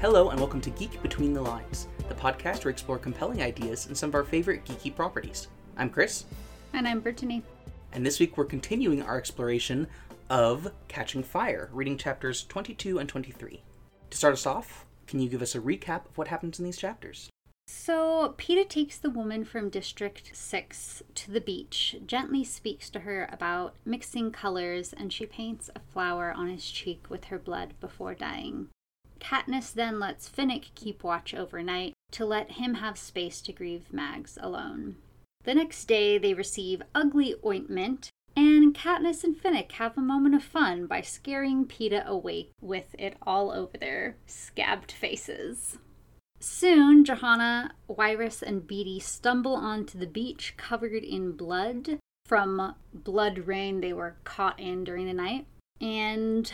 Hello and welcome to Geek Between the Lines, the podcast where we explore compelling ideas and some of our favorite geeky properties. I'm Chris. And I'm Brittany. And this week we're continuing our exploration of Catching Fire, reading chapters 22 and 23. To start us off, can you give us a recap of what happens in these chapters? So, Peeta takes the woman from District 6 to the beach, gently speaks to her about mixing colors, and she paints a flower on his cheek with her blood before dying. Katniss then lets Finnick keep watch overnight to let him have space to grieve Mags alone. The next day, they receive ugly ointment, and Katniss and Finnick have a moment of fun by scaring Peeta awake with it all over their scabbed faces. Soon, Johanna, Wiress, and Beetee stumble onto the beach covered in blood from blood rain they were caught in during the night, and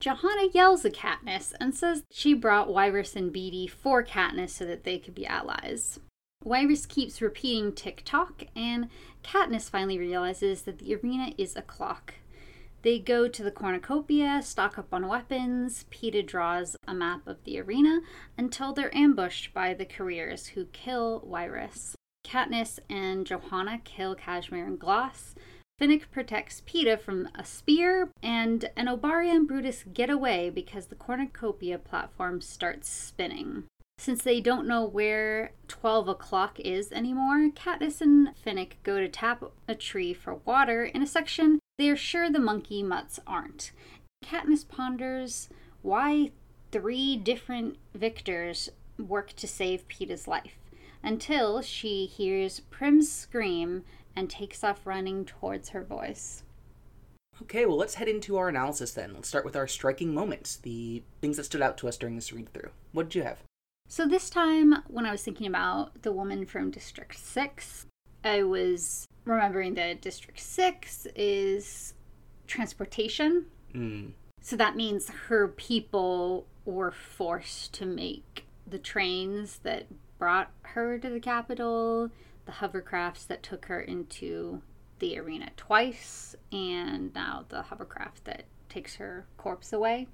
Johanna yells at Katniss and says she brought Wiress and Beetee for Katniss so that they could be allies. Wiress keeps repeating tick-tock, and Katniss finally realizes that the arena is a clock. They go to the cornucopia, stock up on weapons. Peeta draws a map of the arena until they're ambushed by the couriers who kill Wiress. Katniss and Johanna kill Cashmere and Gloss. Finnick protects Peeta from a spear, and Obaria and Brutus get away because the cornucopia platform starts spinning. Since they don't know where 12 o'clock is anymore, Katniss and Finnick go to tap a tree for water in a section they are sure the monkey mutts aren't. Katniss ponders why three different victors work to save Peeta's life, until she hears Prim's scream and takes off running towards her voice. Okay, well, let's head into our analysis then. Let's start with our striking moments, the things that stood out to us during this read-through. What did you have? So this time, when I was thinking about the woman from District 6, I was remembering that District 6 is transportation. So that means her people were forced to make the trains that brought her to the capital, the hovercrafts that took her into the arena twice, and now the hovercraft that takes her corpse away.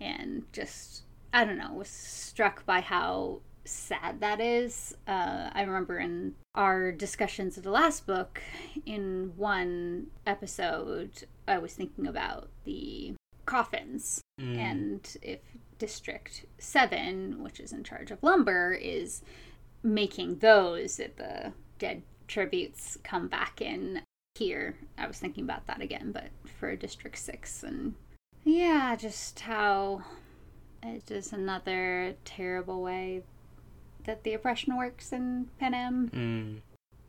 And just, I don't know, was struck by how sad that is. I remember in our discussions of the last book, in one episode, I was thinking about the coffins. And if District 7, which is in charge of lumber, is making those, that the dead tributes come back in here. I was thinking about that again, but for District 6. And yeah, just how it's just another terrible way that the oppression works in Panem.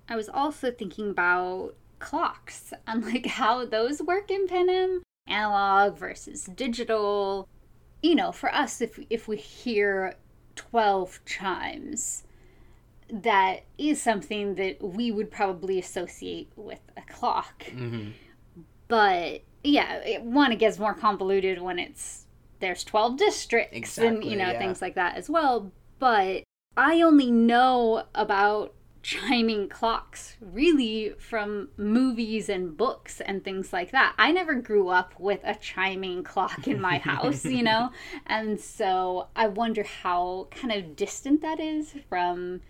I was also thinking about clocks and like how those work in Panem. Analog versus digital. You know, for us, if we hear 12 chimes, that is something that we would probably associate with a clock. But yeah, it gets more convoluted when there's 12 districts, exactly, and things like that as well. But I only know about chiming clocks really from movies and books and things like that. I never grew up with a chiming clock in my house, and so I wonder how kind of distant that is from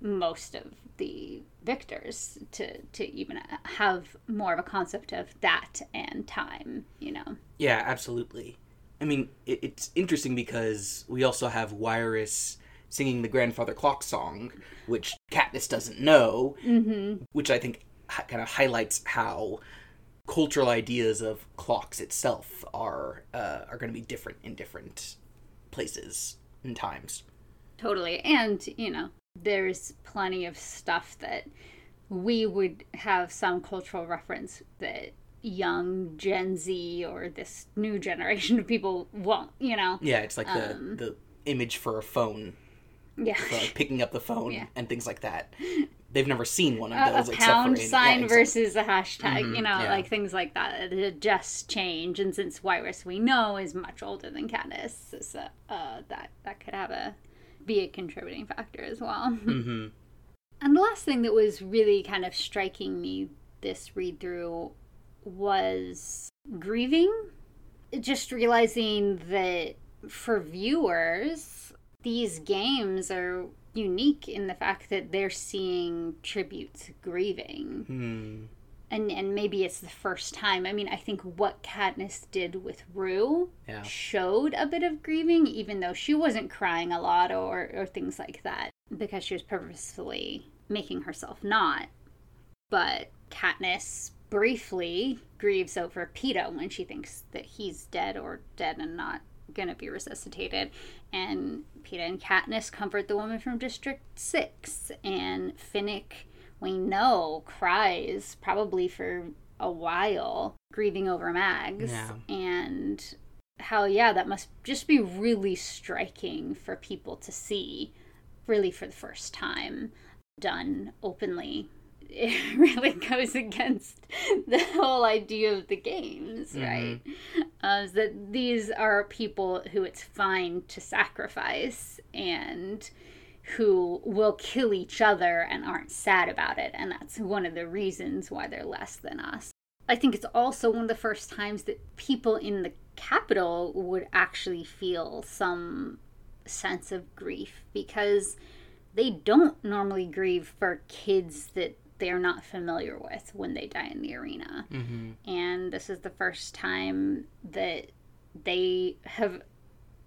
most of the victors to even have more of a concept of that and time, Yeah, absolutely. I mean, it's interesting because we also have Wiress singing the grandfather clock song, which Katniss doesn't know, which I think kind of highlights how cultural ideas of clocks itself are going to be different in different places and times. Totally. And, there's plenty of stuff that we would have some cultural reference that young Gen Z or this new generation of people won't, Yeah, it's like the image for a phone. Yeah. For, like, picking up the phone and things like that. They've never seen one of those. A pound sign versus a hashtag, like things like that. It just change. And since Wiress, we know, is much older than Katniss, so that could have be a contributing factor as well. And the last thing that was really kind of striking me this read-through was grieving. Just realizing that for viewers, these games are unique in the fact that they're seeing tribute to grieving. Mm. And maybe it's the first time. I mean, I think what Katniss did with Rue showed a bit of grieving, even though she wasn't crying a lot or things like that, because she was purposefully making herself not. But Katniss briefly grieves over Peeta when she thinks that he's dead or dead and not going to be resuscitated. And Peeta and Katniss comfort the woman from District 6. And Finnick, we know, cries probably for a while, grieving over Mags. Yeah. And how, that must just be really striking for people to see, really for the first time, done openly. It really goes against the whole idea of the games, right? Is that these are people who it's fine to sacrifice and who will kill each other and aren't sad about it. And that's one of the reasons why they're less than us. I think it's also one of the first times that people in the capital would actually feel some sense of grief, because they don't normally grieve for kids that they're not familiar with when they die in the arena. Mm-hmm. And this is the first time that they have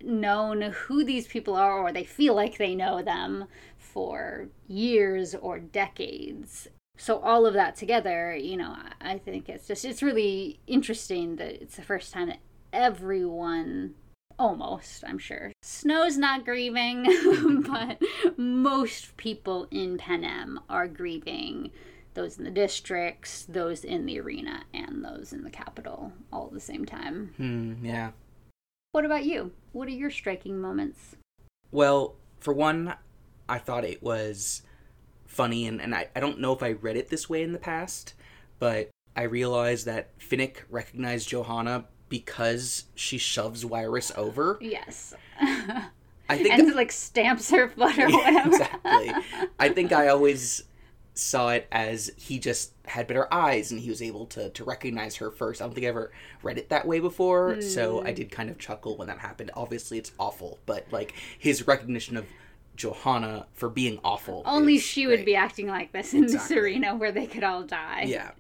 known who these people are, or they feel like they know them, for years or decades. So all of that together, I think it's really interesting that it's the first time that everyone, almost, I'm sure, Snow's not grieving, but most people in Panem are grieving. Those in the districts, those in the arena, and those in the capital, all at the same time. Yeah. What about you? What are your striking moments? Well, for one, I thought it was funny, and I don't know if I read it this way in the past, but I realized that Finnick recognized Johanna because she shoves Wiress over. Yes. I think and stamps her foot or whatever. Exactly. I think I always saw it as he just had better eyes and he was able to recognize her first. I don't think I ever read it that way before, so I did kind of chuckle when that happened. Obviously, it's awful, but his recognition of Johanna for being awful. Only she would be acting like this in this arena where they could all die. Yeah.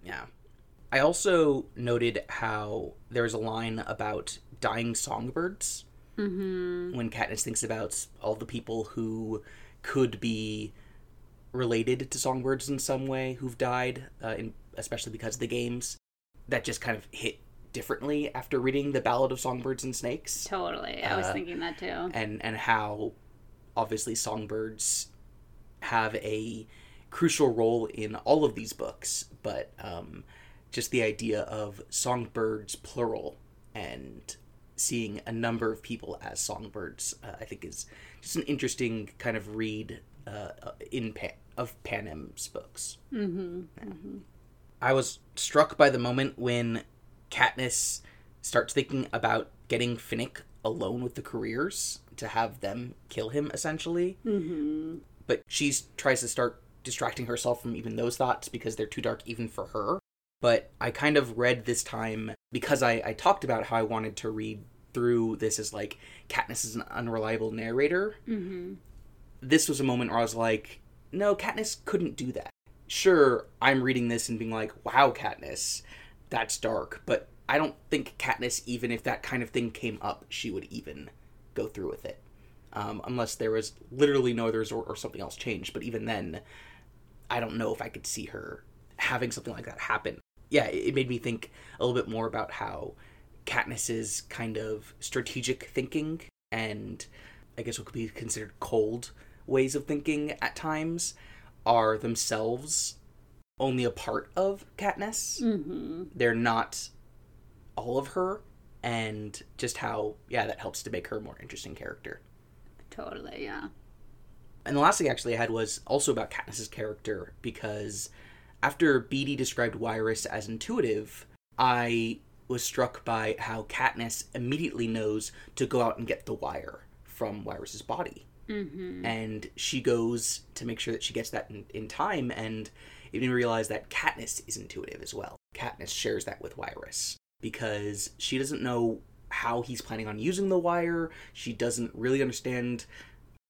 I also noted how there's a line about dying songbirds when Katniss thinks about all the people who could be related to songbirds in some way who've died, especially because of the games. That just kind of hit differently after reading The Ballad of Songbirds and Snakes. Totally. I was thinking that too. And how, obviously, songbirds have a crucial role in all of these books, but just the idea of songbirds, plural, and seeing a number of people as songbirds, I think is just an interesting kind of read of Panem's books. I was struck by the moment when Katniss starts thinking about getting Finnick alone with the careers to have them kill him, essentially. But she tries to start distracting herself from even those thoughts because they're too dark even for her. But I kind of read this time, because I talked about how I wanted to read through this as, Katniss is an unreliable narrator. This was a moment where I was like, no, Katniss couldn't do that. Sure, I'm reading this and being like, wow, Katniss, that's dark. But I don't think Katniss, even if that kind of thing came up, she would even go through with it. Unless there was literally no others or something else changed. But even then, I don't know if I could see her having something like that happen. Yeah, it made me think a little bit more about how Katniss's kind of strategic thinking and I guess what could be considered cold ways of thinking at times are themselves only a part of Katniss. They're not all of her, and just how, that helps to make her a more interesting character. Totally, yeah. And the last thing actually I had was also about Katniss's character, because after Beetee described Wiress as intuitive, I was struck by how Katniss immediately knows to go out and get the wire from Wiress's body. And she goes to make sure that she gets that in time, and it made me realize that Katniss is intuitive as well. Katniss shares that with Wiress because she doesn't know how he's planning on using the wire. She doesn't really understand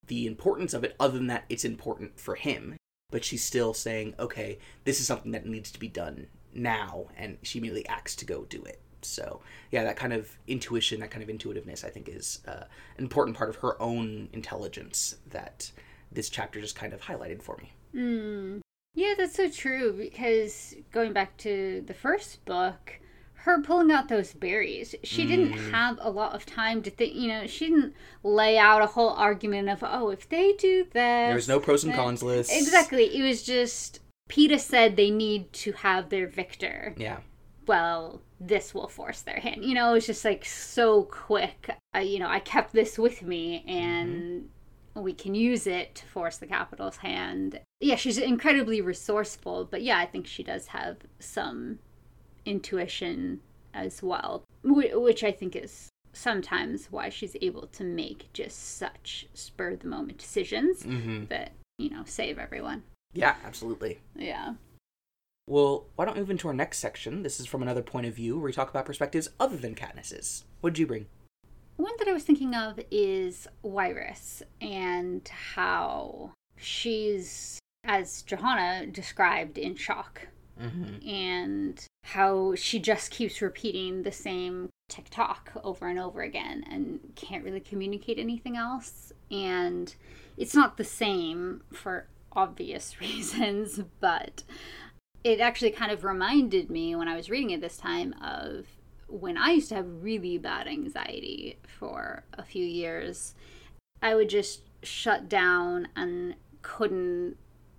the importance of it, other than that it's important for him. But she's still saying, okay, this is something that needs to be done now, and she immediately acts to go do it. So, yeah, that kind of intuition, that kind of intuitiveness, I think, is an important part of her own intelligence that this chapter just kind of highlighted for me. Mm. Yeah, that's so true, because going back to the first book, her pulling out those berries, she didn't have a lot of time to think, you know, she didn't lay out a whole argument of, oh, if they do this. There was no pros and cons list. Exactly. It was just, Peeta said they need to have their victor. Yeah. Well, this will force their hand. You know, it was just like so quick. You know, I kept this with me and we can use it to force the capital's hand. Yeah, she's incredibly resourceful, but yeah, I think she does have some intuition as well, which I think is sometimes why she's able to make just such spur-of-the-moment decisions that, you know, save everyone. Yeah, absolutely. Yeah. Well, why don't we move into our next section? This is from another point of view, where we talk about perspectives other than Katniss's. What did you bring? One that I was thinking of is Wiress, and how she's, as Johanna described, in shock. Mm-hmm. And how she just keeps repeating the same tick-tock over and over again and can't really communicate anything else. And it's not the same for obvious reasons, but it actually kind of reminded me when I was reading it this time of when I used to have really bad anxiety for a few years. I would just shut down and couldn't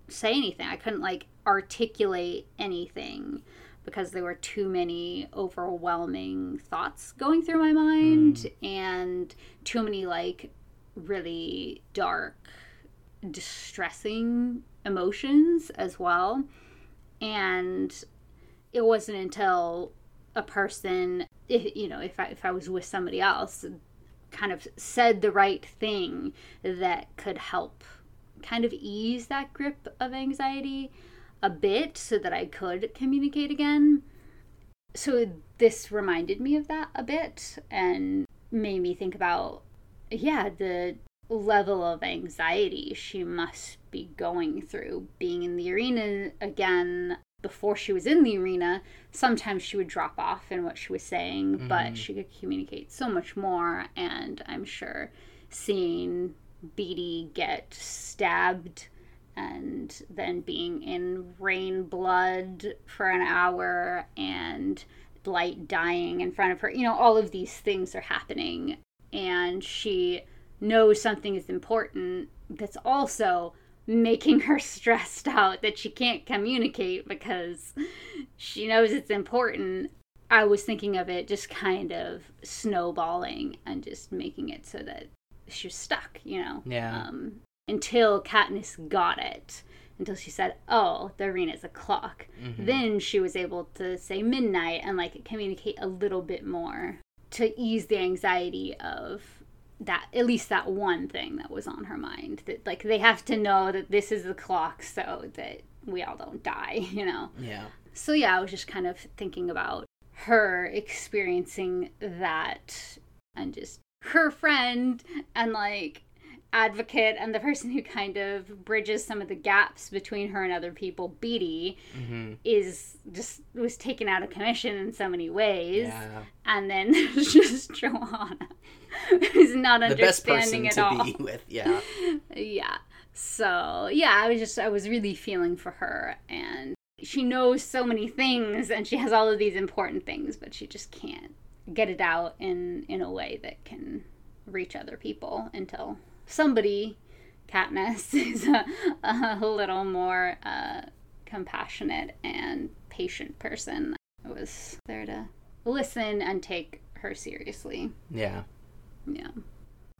say anything. I couldn't, like, articulate anything because there were too many overwhelming thoughts going through my mind and too many, like, really dark, distressing emotions as well. And it wasn't until a person, you know, if I was with somebody else, kind of said the right thing that could help kind of ease that grip of anxiety a bit so that I could communicate again. So this reminded me of that a bit and made me think about, yeah, the level of anxiety she must be going through being in the arena again. Before she was in the arena, sometimes she would drop off in what she was saying, but she could communicate so much more. And I'm sure seeing Beetee get stabbed and then being in rain blood for an hour and Blight dying in front of her. You know, all of these things are happening. And she knows something is important that's also making her stressed out that she can't communicate because she knows it's important. I was thinking of it just kind of snowballing and just making it so that she was stuck, you know? Yeah. Until Katniss got it, until she said, oh, the arena's a clock. Mm-hmm. Then she was able to say midnight and, like, communicate a little bit more to ease the anxiety of that, at least that one thing that was on her mind. That, like, they have to know that this is the clock so that we all don't die, you know? Yeah. So, yeah, I was just kind of thinking about her experiencing that and just her friend and, like, advocate and the person who kind of bridges some of the gaps between her and other people, Beetee, was taken out of commission in so many ways. Yeah. And then there's just Johanna, who's not the understanding best person at all. Be with, yeah. Yeah. So yeah, I was really feeling for her, and she knows so many things and she has all of these important things, but she just can't get it out in a way that can reach other people until somebody, Katniss, is a little more compassionate and patient person. It was there to listen and take her seriously. Yeah. Yeah.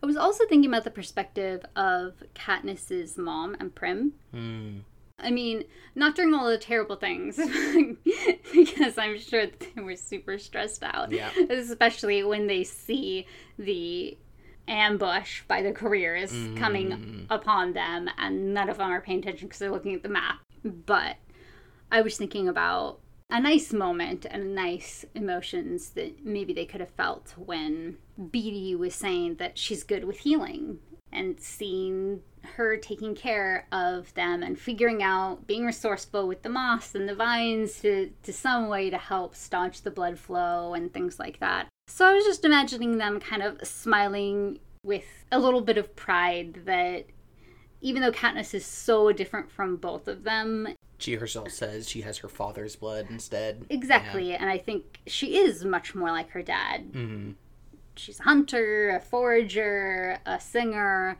I was also thinking about the perspective of Katniss's mom and Prim. Mm. I mean, not during all the terrible things, because I'm sure that they were super stressed out. Yeah. Especially when they see the ambush by the careers coming upon them, and none of them are paying attention because they're looking at the map. But I was thinking about a nice moment and nice emotions that maybe they could have felt when Beetee was saying that she's good with healing, and seeing her taking care of them and figuring out, being resourceful with the moss and the vines to some way to help staunch the blood flow and things like that. So I was just imagining them kind of smiling with a little bit of pride that even though Katniss is so different from both of them, she herself says she has her father's blood instead. Exactly, yeah. And I think she is much more like her dad. Mm-hmm. She's a hunter, a forager, a singer,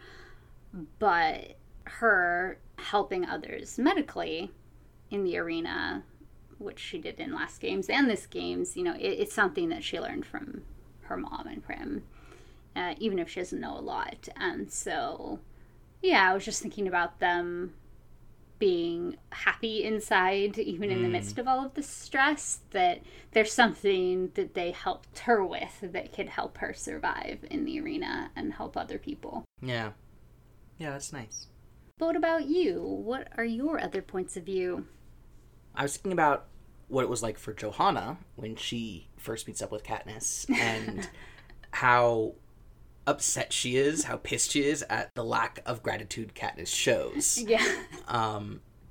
but her helping others medically in the arena, which she did in last games and this games, you know, it's something that she learned from her mom and Prim, even if she doesn't know a lot. And so, yeah, I was just thinking about them being happy inside, even in the midst of all of the stress, that there's something that they helped her with that could help her survive in the arena and help other people. Yeah. Yeah, that's nice. But what about you? What are your other points of view? I was thinking about what it was like for Johanna when she first meets up with Katniss and how upset she is, how pissed she is at the lack of gratitude Katniss shows. Yeah.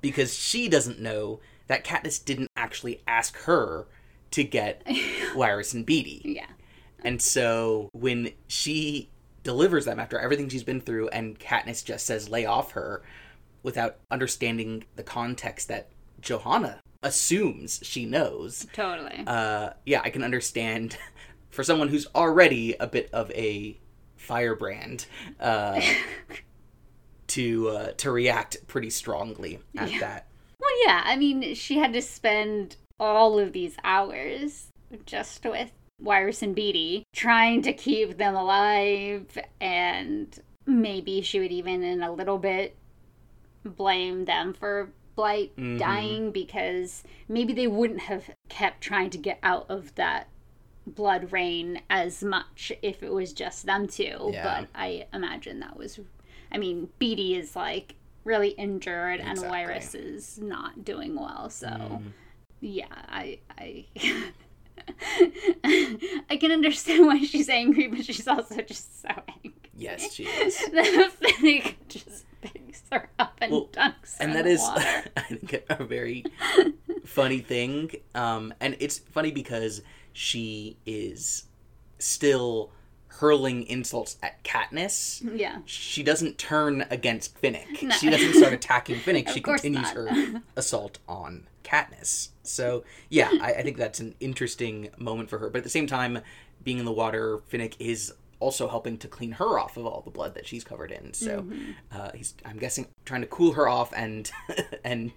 Because she doesn't know that Katniss didn't actually ask her to get Wiress and Beetee. Yeah. And so when she delivers them after everything she's been through and Katniss just says lay off her without understanding the context that Johanna assumes she knows. Totally. Yeah, I can understand for someone who's already a bit of a firebrand to react pretty strongly at that. Well, yeah, I mean, she had to spend all of these hours just with Wiress and Beetee, trying to keep them alive, and maybe she would even in a little bit blame them for Blight dying, because maybe they wouldn't have kept trying to get out of that blood rain as much if it was just them two. Yeah. But I imagine that was, I mean, Beetee is like really injured, exactly, and Wiress is not doing well, so yeah, I I can understand why she's angry, but she's also just so angry. Yes, she is. The Finnick just picks her up and dunks her in the water. And that is, I think, a very funny thing. And it's funny because she is still hurling insults at Katniss. Yeah. She doesn't turn against Finnick. No. She doesn't start attacking Finnick. She continues her assault on Katniss. So, yeah, I think that's an interesting moment for her. But at the same time, being in the water, Finnick is also helping to clean her off of all the blood that she's covered in. So he's, I'm guessing, trying to cool her off and and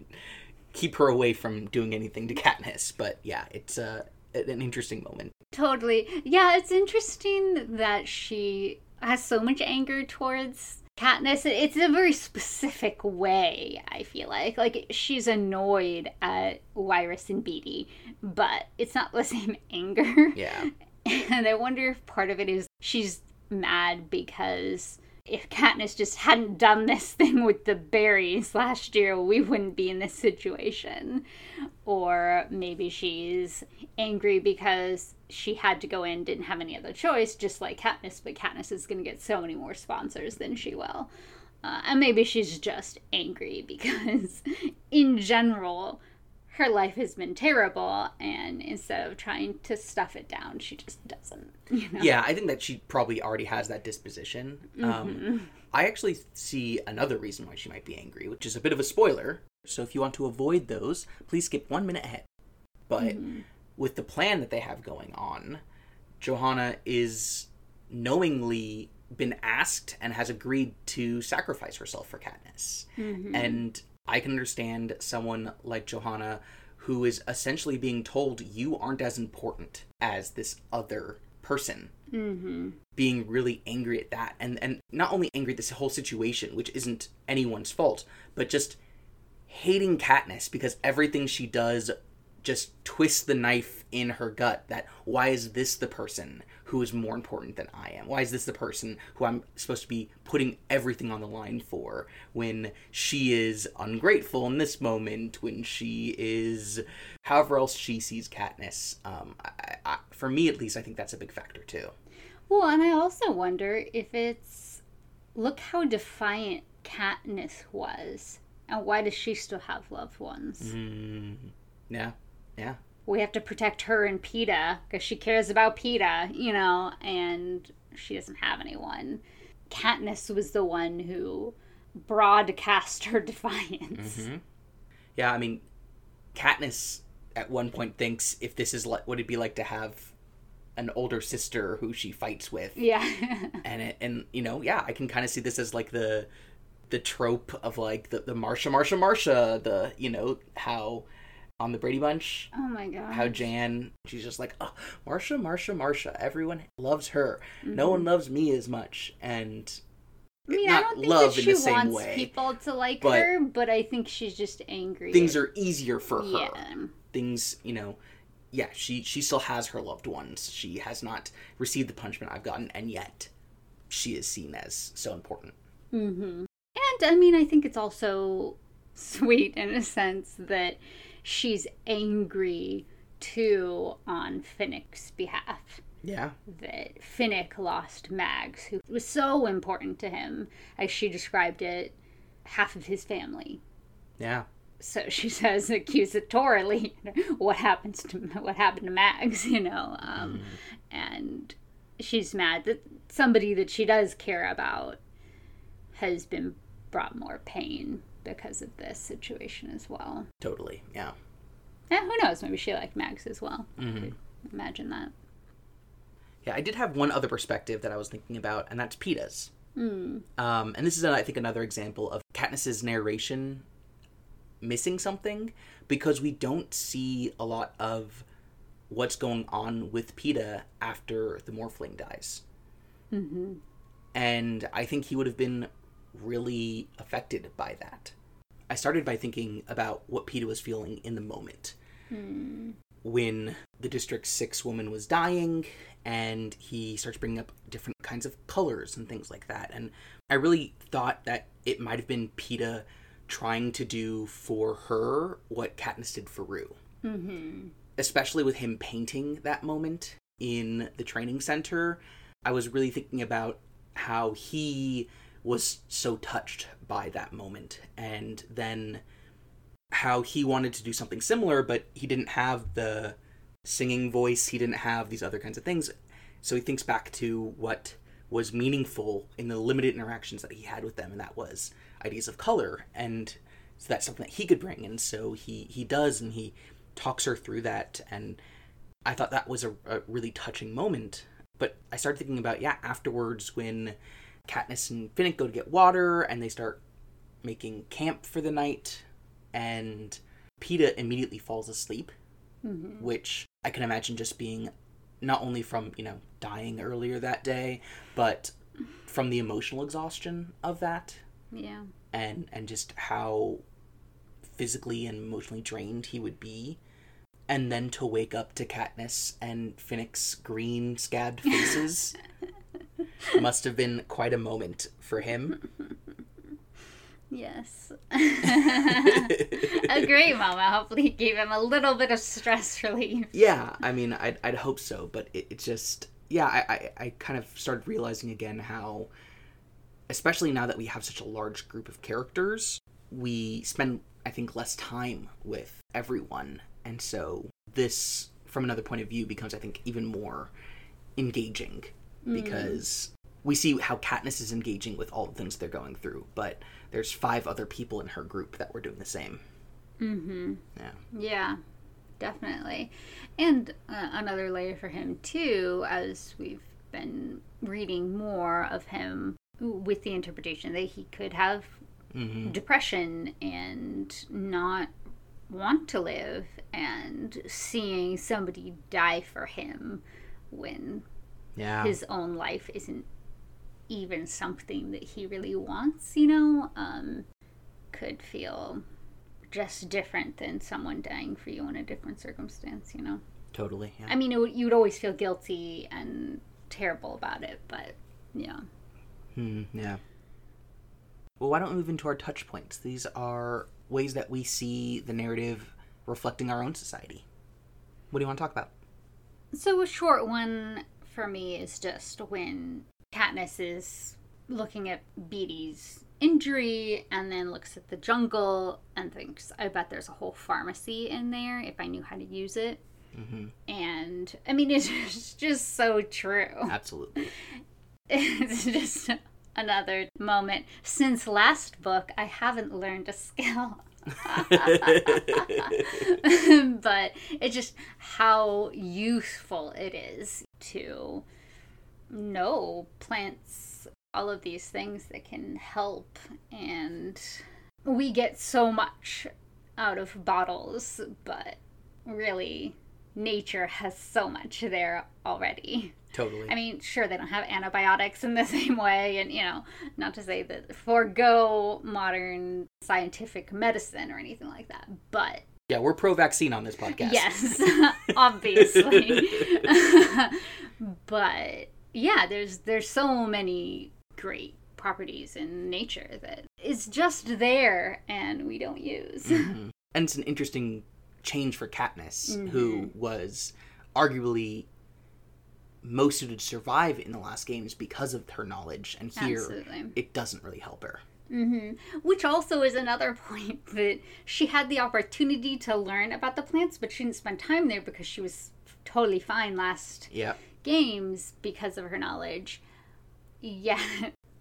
keep her away from doing anything to Katniss. But, yeah, it's an interesting moment. Totally. Yeah, it's interesting that she has so much anger towards Katniss. It's a very specific way, I feel like. Like, she's annoyed at Wiress and Beetee, but it's not the same anger. Yeah. And I wonder if part of it is she's mad because if Katniss just hadn't done this thing with the berries last year, we wouldn't be in this situation. Or maybe she's angry because she had to go in, didn't have any other choice, just like Katniss, but Katniss is going to get so many more sponsors than she will. And maybe she's just angry because, in general, her life has been terrible, and instead of trying to stuff it down, she just doesn't, you know? Yeah, I think that she probably already has that disposition. I actually see another reason why she might be angry, which is a bit of a spoiler. So if you want to avoid those, please skip 1 minute ahead. But with the plan that they have going on, Johanna is knowingly been asked and has agreed to sacrifice herself for Katniss. And I can understand someone like Johanna, who is essentially being told you aren't as important as this other person, being really angry at that. And not only angry at this whole situation, which isn't anyone's fault, but just hating Katniss because everything she does just twist the knife in her gut that why is this the person who is more important than I am? Why is this the person who I'm supposed to be putting everything on the line for when she is ungrateful in this moment, when she is however else she sees Katniss? I, for me, at least, I think that's a big factor, too. Well, and I also wonder if it's, look how defiant Katniss was, and why does she still have loved ones? Yeah. We have to protect her and Peeta, because she cares about Peeta, you know, and she doesn't have anyone. Katniss was the one who broadcast her defiance. Mm-hmm. Yeah, I mean, Katniss at one point thinks if this is what it'd be like to have an older sister who she fights with. Yeah. And I can kind of see this as like the trope of like the Marsha, the, you know, how... on the Brady Bunch. Oh my god. How Jan, she's just like, oh, Marsha. Everyone loves her. Mm-hmm. No one loves me as much. And I mean, I don't think that she wants people to like her, but I think she's just angry. Things are easier for her. Yeah. Things, you know, yeah, she still has her loved ones. She has not received the punishment I've gotten, and yet she is seen as so important. Mm-hmm. And, I mean, I think it's also sweet in a sense that she's angry, too, on Finnick's behalf. Yeah. That Finnick lost Mags, who was so important to him, as she described it, half of his family. Yeah. So she says accusatorily, what happened to Mags, you know? And she's mad that somebody that she does care about has been brought more pain because of this situation as well. Totally, yeah. Yeah, who knows? Maybe she liked Mags as well. Mm-hmm. Imagine that. Yeah, I did have one other perspective that I was thinking about, and that's Peeta's. Mm. And this is, I think, another example of Katniss's narration missing something, because we don't see a lot of what's going on with Peeta after the Morphling dies. Mm-hmm. And I think he would have been really affected by that. I started by thinking about what Peeta was feeling in the moment. Mm. When the District 6 woman was dying, and he starts bringing up different kinds of colors and things like that. And I really thought that it might have been Peeta trying to do for her what Katniss did for Rue. Mm-hmm. Especially with him painting that moment in the training center. I was really thinking about how he was so touched by that moment, and then how he wanted to do something similar, but he didn't have the singing voice, he didn't have these other kinds of things, so he thinks back to what was meaningful in the limited interactions that he had with them, and that was ideas of color, and so that's something that he could bring, and so he does, and he talks her through that, and I thought that was a really touching moment. But I started thinking about, afterwards when Katniss and Finnick go to get water, and they start making camp for the night, and Peeta immediately falls asleep, mm-hmm. which I can imagine just being not only from, you know, dying earlier that day, but from the emotional exhaustion of that. Yeah. And just how physically and emotionally drained he would be. And then to wake up to Katniss and Finnick's green scabbed faces must have been quite a moment for him. Yes. A great moment. Hopefully it gave him a little bit of stress relief. Yeah, I mean, I'd hope so, but it just... Yeah, I kind of started realizing again how, especially now that we have such a large group of characters, we spend, I think, less time with everyone. And so this, from another point of view, becomes, I think, even more engaging. Because we see how Katniss is engaging with all the things they're going through, but there's 5 other people in her group that were doing the same. Mm-hmm. Yeah, definitely. And another layer for him, too, as we've been reading more of him with the interpretation that he could have mm-hmm. depression and not want to live, and seeing somebody die for him when... Yeah. His own life isn't even something that he really wants, you know, could feel just different than someone dying for you in a different circumstance, you know? Totally, yeah. I mean, you would always feel guilty and terrible about it, but, yeah. Yeah. Well, why don't we move into our touch points? These are ways that we see the narrative reflecting our own society. What do you want to talk about? So a short one for me is just when Katniss is looking at Beetee's injury and then looks at the jungle and thinks, I bet there's a whole pharmacy in there if I knew how to use it. Mm-hmm. And, I mean, it's just so true. Absolutely. It's just another moment. Since last book, I haven't learned a skill. But it's just how useful it is to know plants, all of these things that can help. And we get so much out of bottles, but really nature has so much there already. Totally. I mean, sure, they don't have antibiotics in the same way, and, you know, not to say that forego modern scientific medicine or anything like that, but... Yeah, we're pro-vaccine on this podcast. Yes, obviously. But, yeah, there's so many great properties in nature that is just there and we don't use. Mm-hmm. And it's an interesting change for Katniss, mm-hmm. who was arguably... most of it to survive in the last games because of her knowledge, and here Absolutely. It doesn't really help her. Mm-hmm. Which also is another point, that she had the opportunity to learn about the plants, but she didn't spend time there because she was totally fine last yep. games because of her knowledge. Yeah,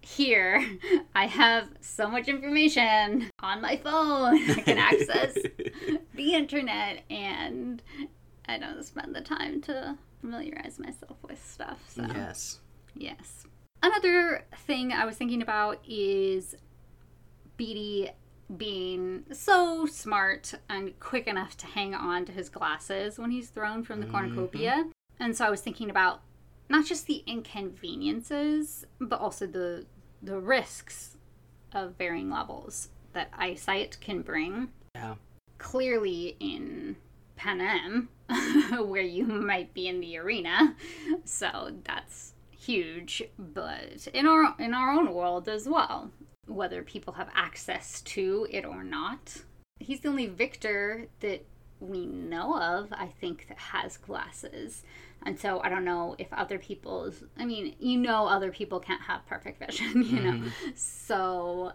here I have so much information on my phone. I can access the internet, and I don't spend the time to familiarize myself with stuff. So. Yes. Another thing I was thinking about is Beetee being so smart and quick enough to hang on to his glasses when he's thrown from the cornucopia. Mm-hmm. And so I was thinking about not just the inconveniences, but also the risks of varying levels that eyesight can bring. Yeah. Clearly in Panem, where you might be in the arena, so that's huge, but in our own world as well, whether people have access to it or not. He's the only victor that we know of, I think, that has glasses, and so I don't know if other people's, I mean, you know, other people can't have perfect vision, you know, so...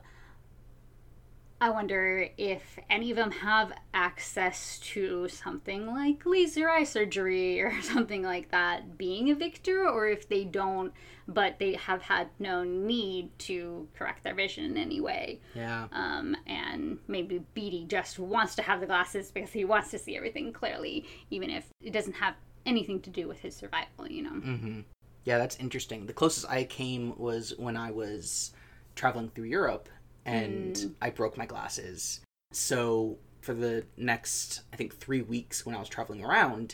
I wonder if any of them have access to something like laser eye surgery or something like that being a victor, or if they don't, but they have had no need to correct their vision in any way. Yeah. And maybe Beetee just wants to have the glasses because he wants to see everything clearly, even if it doesn't have anything to do with his survival, you know? Mm-hmm. Yeah, that's interesting. The closest I came was when I was traveling through Europe, and I broke my glasses. So for the next, I think, 3 weeks when I was traveling around,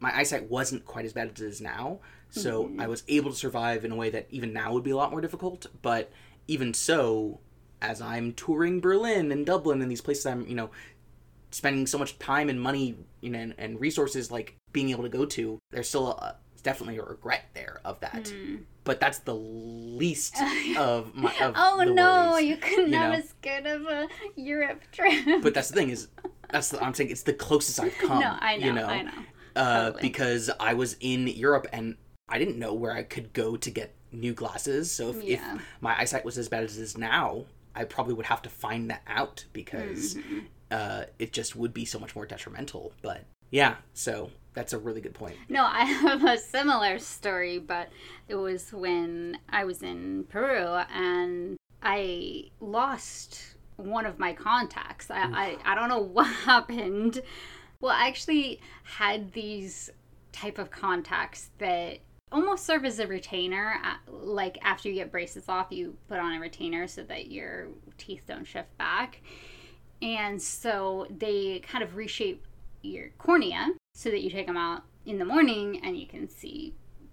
my eyesight wasn't quite as bad as it is now. So I was able to survive in a way that even now would be a lot more difficult. But even so, as I'm touring Berlin and Dublin and these places, I'm, you know, spending so much time and money, you know, and resources, like, being able to go to, there's still definitely a regret there of that. But that's the least of my worries, you couldn't have as good of a Europe trip. But that's the thing, is I'm saying it's the closest I've come. No, I know. Totally. Because I was in Europe and I didn't know where I could go to get new glasses. So if my eyesight was as bad as it is now, I probably would have to find that out, because it just would be so much more detrimental. But yeah, so that's a really good point. No, I have a similar story, but it was when I was in Peru and I lost one of my contacts. I don't know what happened. Well, I actually had these type of contacts that almost serve as a retainer. Like, after you get braces off, you put on a retainer so that your teeth don't shift back. And so they kind of reshape your cornea so that you take them out in the morning and you can see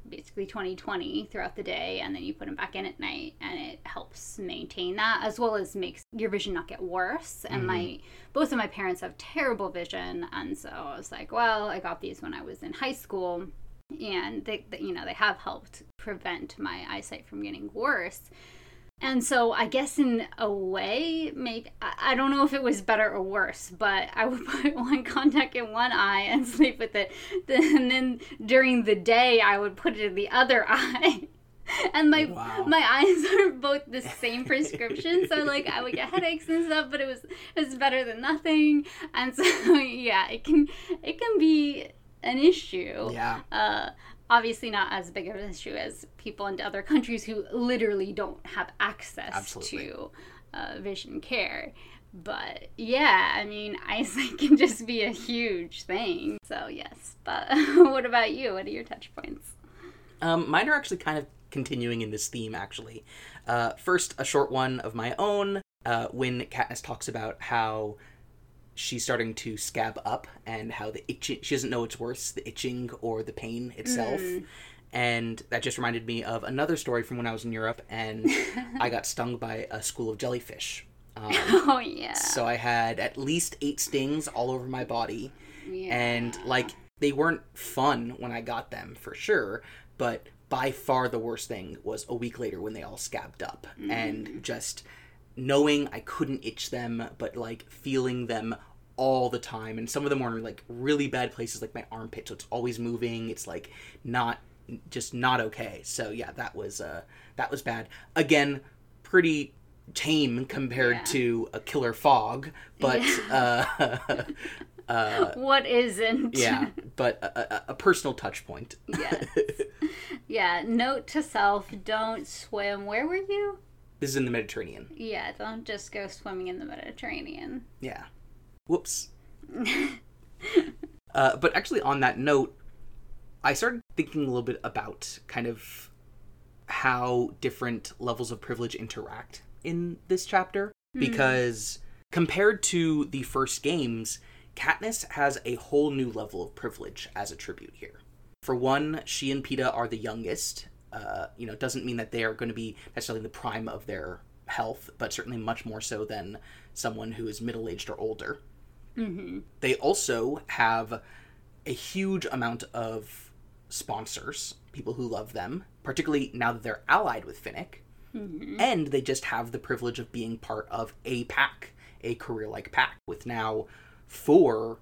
basically 20/20 throughout the day, and then you put them back in at night, and it helps maintain that, as well as makes your vision not get worse. And my both of my parents have terrible vision, and so I was like, well, I got these when I was in high school, and they you know, they have helped prevent my eyesight from getting worse. And so I guess in a way, maybe, I don't know if it was better or worse, but I would put one contact in one eye and sleep with it. And then during the day, I would put it in the other eye. And my eyes are both the same prescription, so like I would get headaches and stuff, but it was better than nothing. And so yeah, it can be an issue. Yeah. Obviously not as big of an issue as people in other countries who literally don't have access to vision care. But yeah, I mean, eyesight can just be a huge thing. So yes, but what about you? What are your touch points? Mine are actually kind of continuing in this theme, actually. First, a short one of my own, when Katniss talks about how she's starting to scab up and how the itching, she doesn't know it's worse, the itching or the pain itself. And that just reminded me of another story from when I was in Europe, and I got stung by a school of jellyfish. Oh, yeah. So I had at least 8 stings all over my body. Yeah. And, like, they weren't fun when I got them, for sure, but by far the worst thing was a week later when they all scabbed up. And just knowing I couldn't itch them, but, like, feeling them all the time. And some of them were in, like, really bad places, like my armpit, so it's always moving. It's, like, not okay. So yeah, that was bad. Again, pretty tame compared to a killer fog, but what isn't? Yeah, but a personal touch point. Yes. Yeah, note to self, don't swim. Where were you? This is in the Mediterranean. Yeah, don't just go swimming in the Mediterranean. Yeah. Whoops. But actually on that note, I started thinking a little bit about kind of how different levels of privilege interact in this chapter, because compared to the first games, Katniss has a whole new level of privilege as a tribute here. For one, she and Peeta are the youngest. You know, doesn't mean that they are going to be necessarily the prime of their health, but certainly much more so than someone who is middle-aged or older. They also have a huge amount of sponsors, people who love them, particularly now that they're allied with Finnick, and they just have the privilege of being part of a pack, a career-like pack, with now 4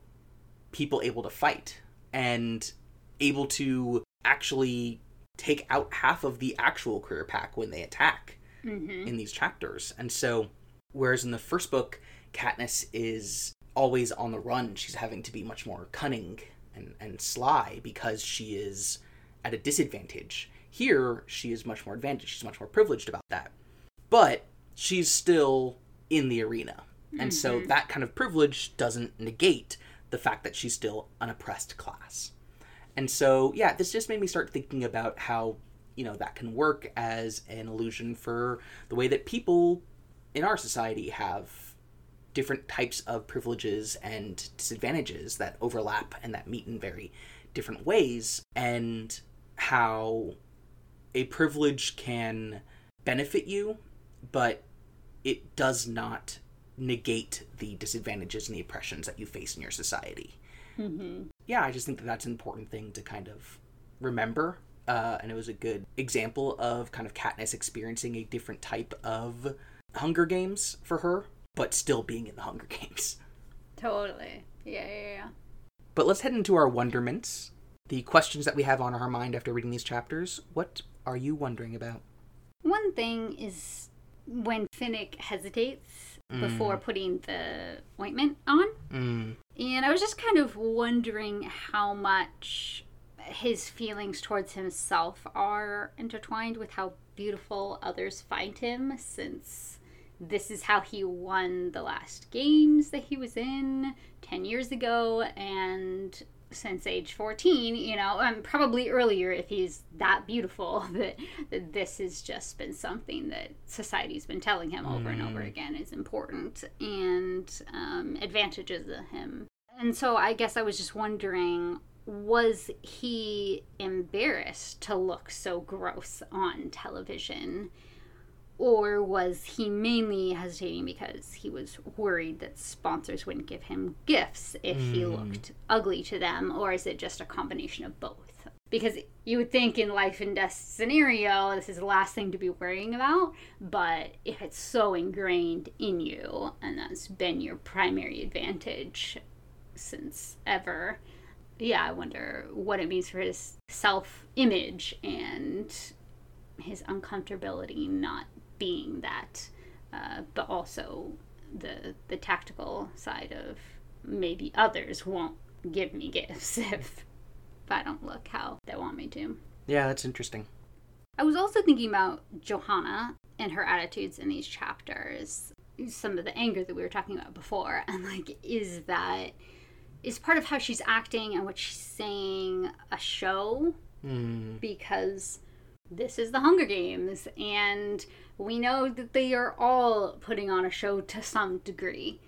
people able to fight and able to actually take out half of the actual career pack when they attack in these chapters. And so, whereas in the first book, Katniss is always on the run, she's having to be much more cunning and sly because she is at a disadvantage. Here, she is much more advantaged. She's much more privileged about that. But she's still in the arena. And so that kind of privilege doesn't negate the fact that she's still an oppressed class. And so, yeah, this just made me start thinking about how, you know, that can work as an illusion for the way that people in our society have different types of privileges and disadvantages that overlap and that meet in very different ways, and how a privilege can benefit you, but it does not negate the disadvantages and the oppressions that you face in your society. Yeah, I just think that that's an important thing to kind of remember, and it was a good example of kind of Katniss experiencing a different type of Hunger Games for her, but still being in the Hunger Games. Totally. Yeah. But let's head into our wonderments, the questions that we have on our mind after reading these chapters. What are you wondering about? One thing is when Finnick hesitates before putting the ointment on. And I was just kind of wondering how much his feelings towards himself are intertwined with how beautiful others find him, since this is how he won the last games that he was in 10 years ago, and since age 14, you know, and probably earlier if he's that beautiful, that this has just been something that society's been telling him over and over again is important and advantages of him. And so I guess I was just wondering was he embarrassed to look so gross on television? Or was he mainly hesitating because he was worried that sponsors wouldn't give him gifts if he looked ugly to them? Or is it just a combination of both? Because you would think in life and death scenario, this is the last thing to be worrying about. But if it's so ingrained in you, and that's been your primary advantage since ever, yeah, I wonder what it means for his self-image and his uncomfortability not being that, but also the tactical side of maybe others won't give me gifts if I don't look how they want me to. Yeah, that's interesting. I was also thinking about Johanna and her attitudes in these chapters, some of the anger that we were talking about before, and like, is part of how she's acting and what she's saying a show? Because this is the Hunger Games, and we know that they are all putting on a show to some degree.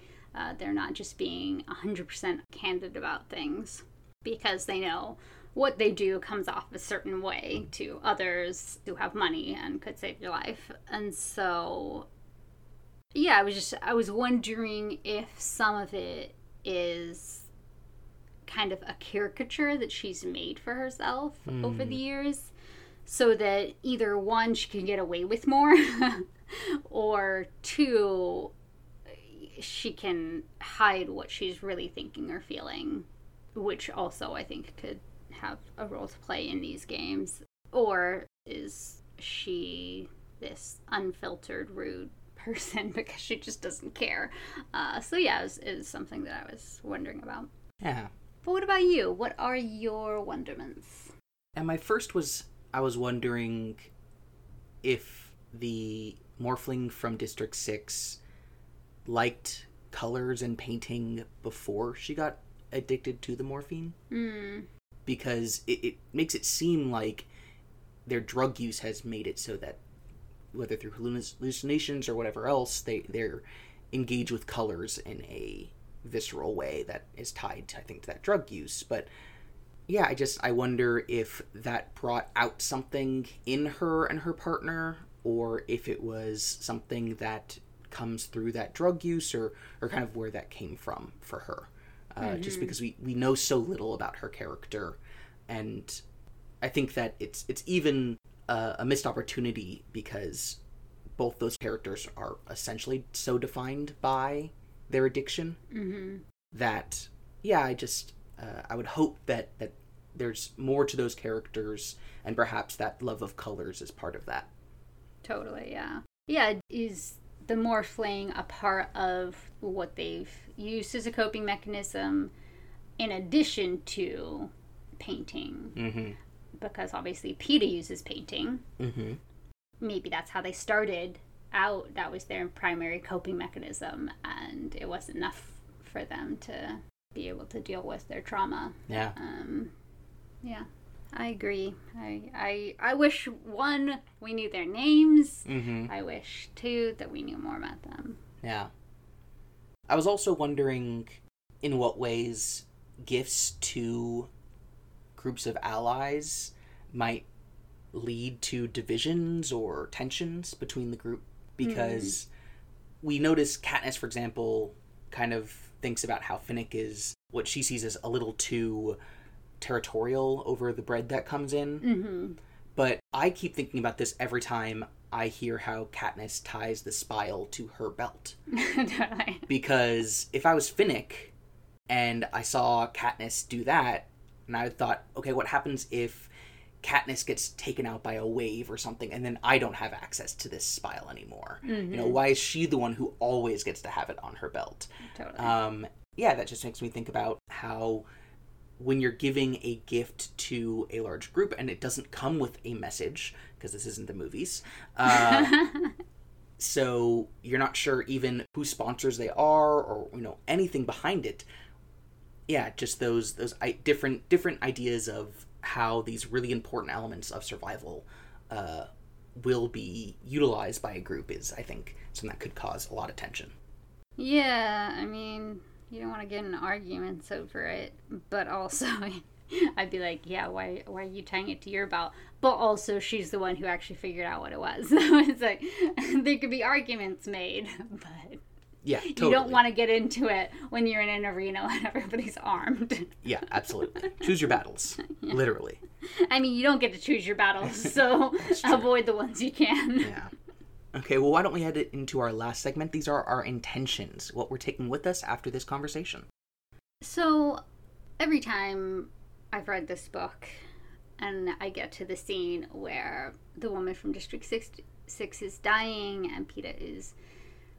They're not just being 100% candid about things, because they know what they do comes off a certain way to others who have money and could save your life. And so, yeah, I was wondering if some of it is kind of a caricature that she's made for herself over the years, so that either one, she can get away with more, or two, she can hide what she's really thinking or feeling, which also I think could have a role to play in these games. Or is she this unfiltered, rude person because she just doesn't care? So yeah, it was something that I was wondering about. Yeah. But what about you? What are your wonderments? And my first was, I was wondering if the Morphling from District 6 liked colors and painting before she got addicted to the morphine. Because it makes it seem like their drug use has made it so that, whether through hallucinations or whatever else, they're engaged with colors in a visceral way that is tied, I think, to that drug use. But yeah, I wonder if that brought out something in her and her partner, or if it was something that comes through that drug use, or kind of where that came from for her. Just because we know so little about her character. And I think that it's even a missed opportunity, because both those characters are essentially so defined by their addiction that, yeah, I would hope that there's more to those characters, and perhaps that love of colors is part of that. Totally, yeah. Yeah, is the Morphling a part of what they've used as a coping mechanism in addition to painting? Because obviously Peeta uses painting. Maybe that's how they started out. That was their primary coping mechanism, and it wasn't enough for them to be able to deal with their trauma. Yeah. Yeah, I agree. I wish, one, we knew their names. I wish, two, that we knew more about them. Yeah. I was also wondering in what ways gifts to groups of allies might lead to divisions or tensions between the group, because we notice Katniss, for example, kind of thinks about how Finnick is, what she sees as a little too territorial over the bread that comes in. But I keep thinking about this every time I hear how Katniss ties the spile to her belt. Totally. Because if I was Finnick and I saw Katniss do that, and I thought, okay, what happens if Katniss gets taken out by a wave or something, and then I don't have access to this spile anymore? You know, why is she the one who always gets to have it on her belt? Totally. Yeah, that just makes me think about how when you're giving a gift to a large group and it doesn't come with a message, because this isn't the movies, so you're not sure even who sponsors they are, or, you know, anything behind it. Yeah, just those different ideas of how these really important elements of survival will be utilized by a group is, I think, something that could cause a lot of tension. Yeah, I mean, you don't want to get in arguments over it, but also I'd be like, yeah, why are you tying it to your belt? But also, she's the one who actually figured out what it was. So it's like, there could be arguments made, but yeah, totally. You don't want to get into it when you're in an arena and everybody's armed. Yeah, absolutely. Choose your battles, yeah. Literally. I mean, you don't get to choose your battles, so avoid the ones you can. Yeah. Okay, well, why don't we head into our last segment? These are our intentions, what we're taking with us after this conversation. So, every time I've read this book and I get to the scene where the woman from District 6 is dying and Peeta is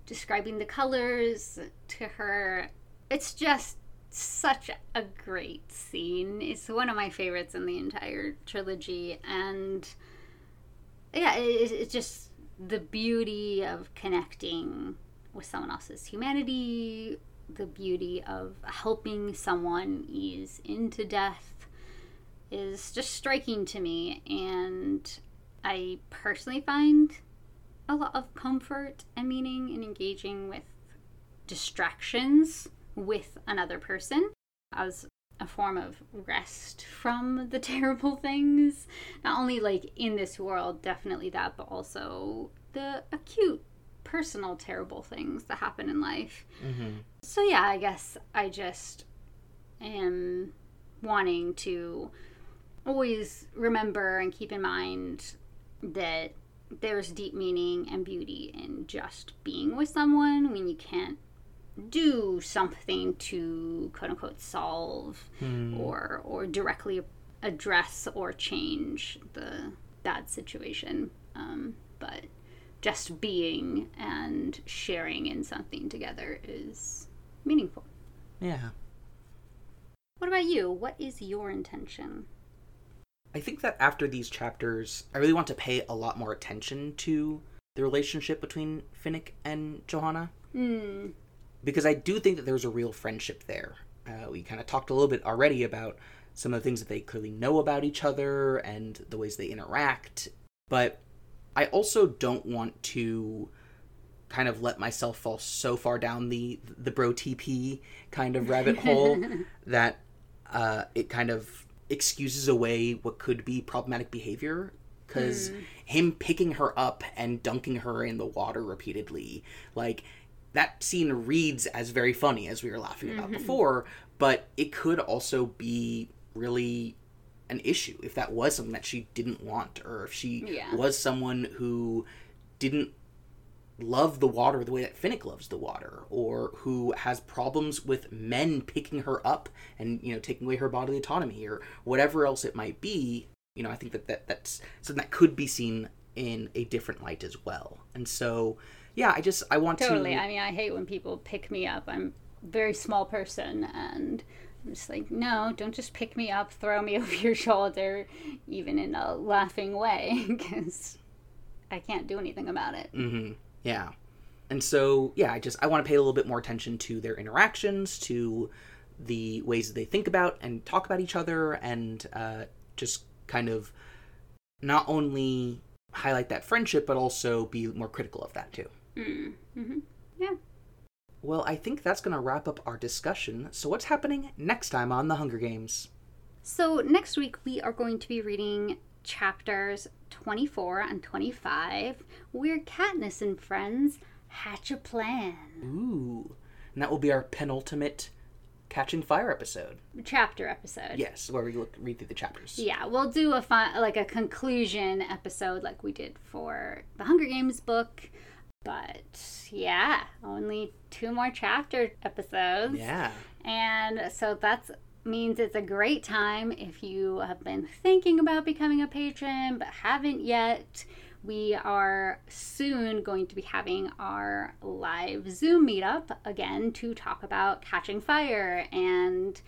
describing the colors to her, it's just such a great scene. It's one of my favorites in the entire trilogy. And, yeah, it's just the beauty of connecting with someone else's humanity, the beauty of helping someone ease into death is just striking to me. And I personally find a lot of comfort and meaning in engaging with distractions with another person as a form of rest from the terrible things, not only like in this world, definitely that, but also the acute personal terrible things that happen in life. Mm-hmm. So yeah, I guess I just am wanting to always remember and keep in mind that there's deep meaning and beauty in just being with someone when you can't do something to quote unquote solve or directly address or change the bad situation, but just being and sharing in something together is meaningful. Yeah. What about you? What is your intention? I think that after these chapters, I really want to pay a lot more attention to the relationship between Finnick and Johanna. Mm. Because I do think that there's a real friendship there. We kind of talked a little bit already about some of the things that they clearly know about each other and the ways they interact. But I also don't want to kind of let myself fall so far down the bro TP kind of rabbit hole that it kind of excuses away what could be problematic behavior. Because him picking her up and dunking her in the water repeatedly, like, that scene reads as very funny, as we were laughing about before, but it could also be really an issue if that was something that she didn't want, or if she was someone who didn't love the water the way that Finnick loves the water, or who has problems with men picking her up and, you know, taking away her bodily autonomy, or whatever else it might be. You know, I think that's something that could be seen in a different light as well. And so, yeah, I want to... Totally. I mean, I hate when people pick me up. I'm a very small person, and I'm just like, no, don't just pick me up, throw me over your shoulder, even in a laughing way, because I can't do anything about it. Mm-hmm. Yeah. And so, yeah, I want to pay a little bit more attention to their interactions, to the ways that they think about and talk about each other, and just kind of not only highlight that friendship, but also be more critical of that, too. Mm-hmm. Yeah. Well, I think that's going to wrap up our discussion. So what's happening next time on The Hunger Games? So next week we are going to be reading chapters 24 and 25, where Katniss and friends hatch a plan. Ooh. And that will be our penultimate Catching Fire episode. Chapter episode. Yes, where we read through the chapters. Yeah, we'll do a conclusion episode like we did for the Hunger Games book. But yeah, only 2 more chapter episodes. Yeah. And so that means it's a great time if you have been thinking about becoming a patron but haven't yet. We are soon going to be having our live Zoom meetup again to talk about Catching Fire and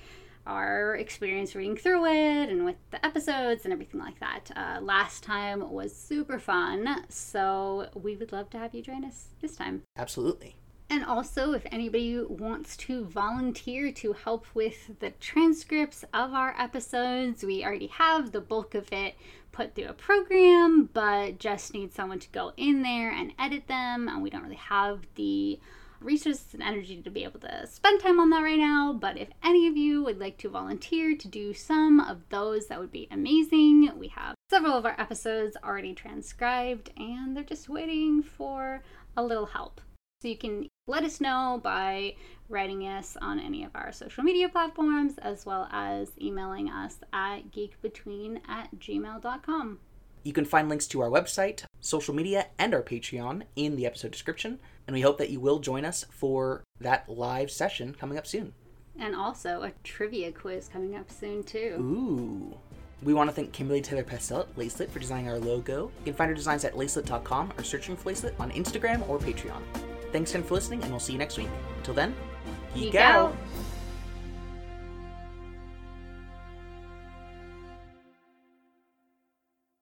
our experience reading through it and with the episodes and everything like that. Last time was super fun, so we would love to have you join us this time. Absolutely. And also, if anybody wants to volunteer to help with the transcripts of our episodes, we already have the bulk of it put through a program, but just need someone to go in there and edit them, and we don't really have the resources and energy to be able to spend time on that right now, but if any of you would like to volunteer to do some of those, that would be amazing. We have several of our episodes already transcribed and they're just waiting for a little help. So you can let us know by writing us on any of our social media platforms, as well as emailing us at geekbetween@gmail.com. You can find links to our website, social media, and our Patreon in the episode description, and we hope that you will join us for that live session coming up soon. And also a trivia quiz coming up soon, too. Ooh. We want to thank Kimberly Taylor-Pastel at Lacelet for designing our logo. You can find her designs at lacelet.com or searching for Lacelet on Instagram or Patreon. Thanks again for listening, and we'll see you next week. Until then, geek out!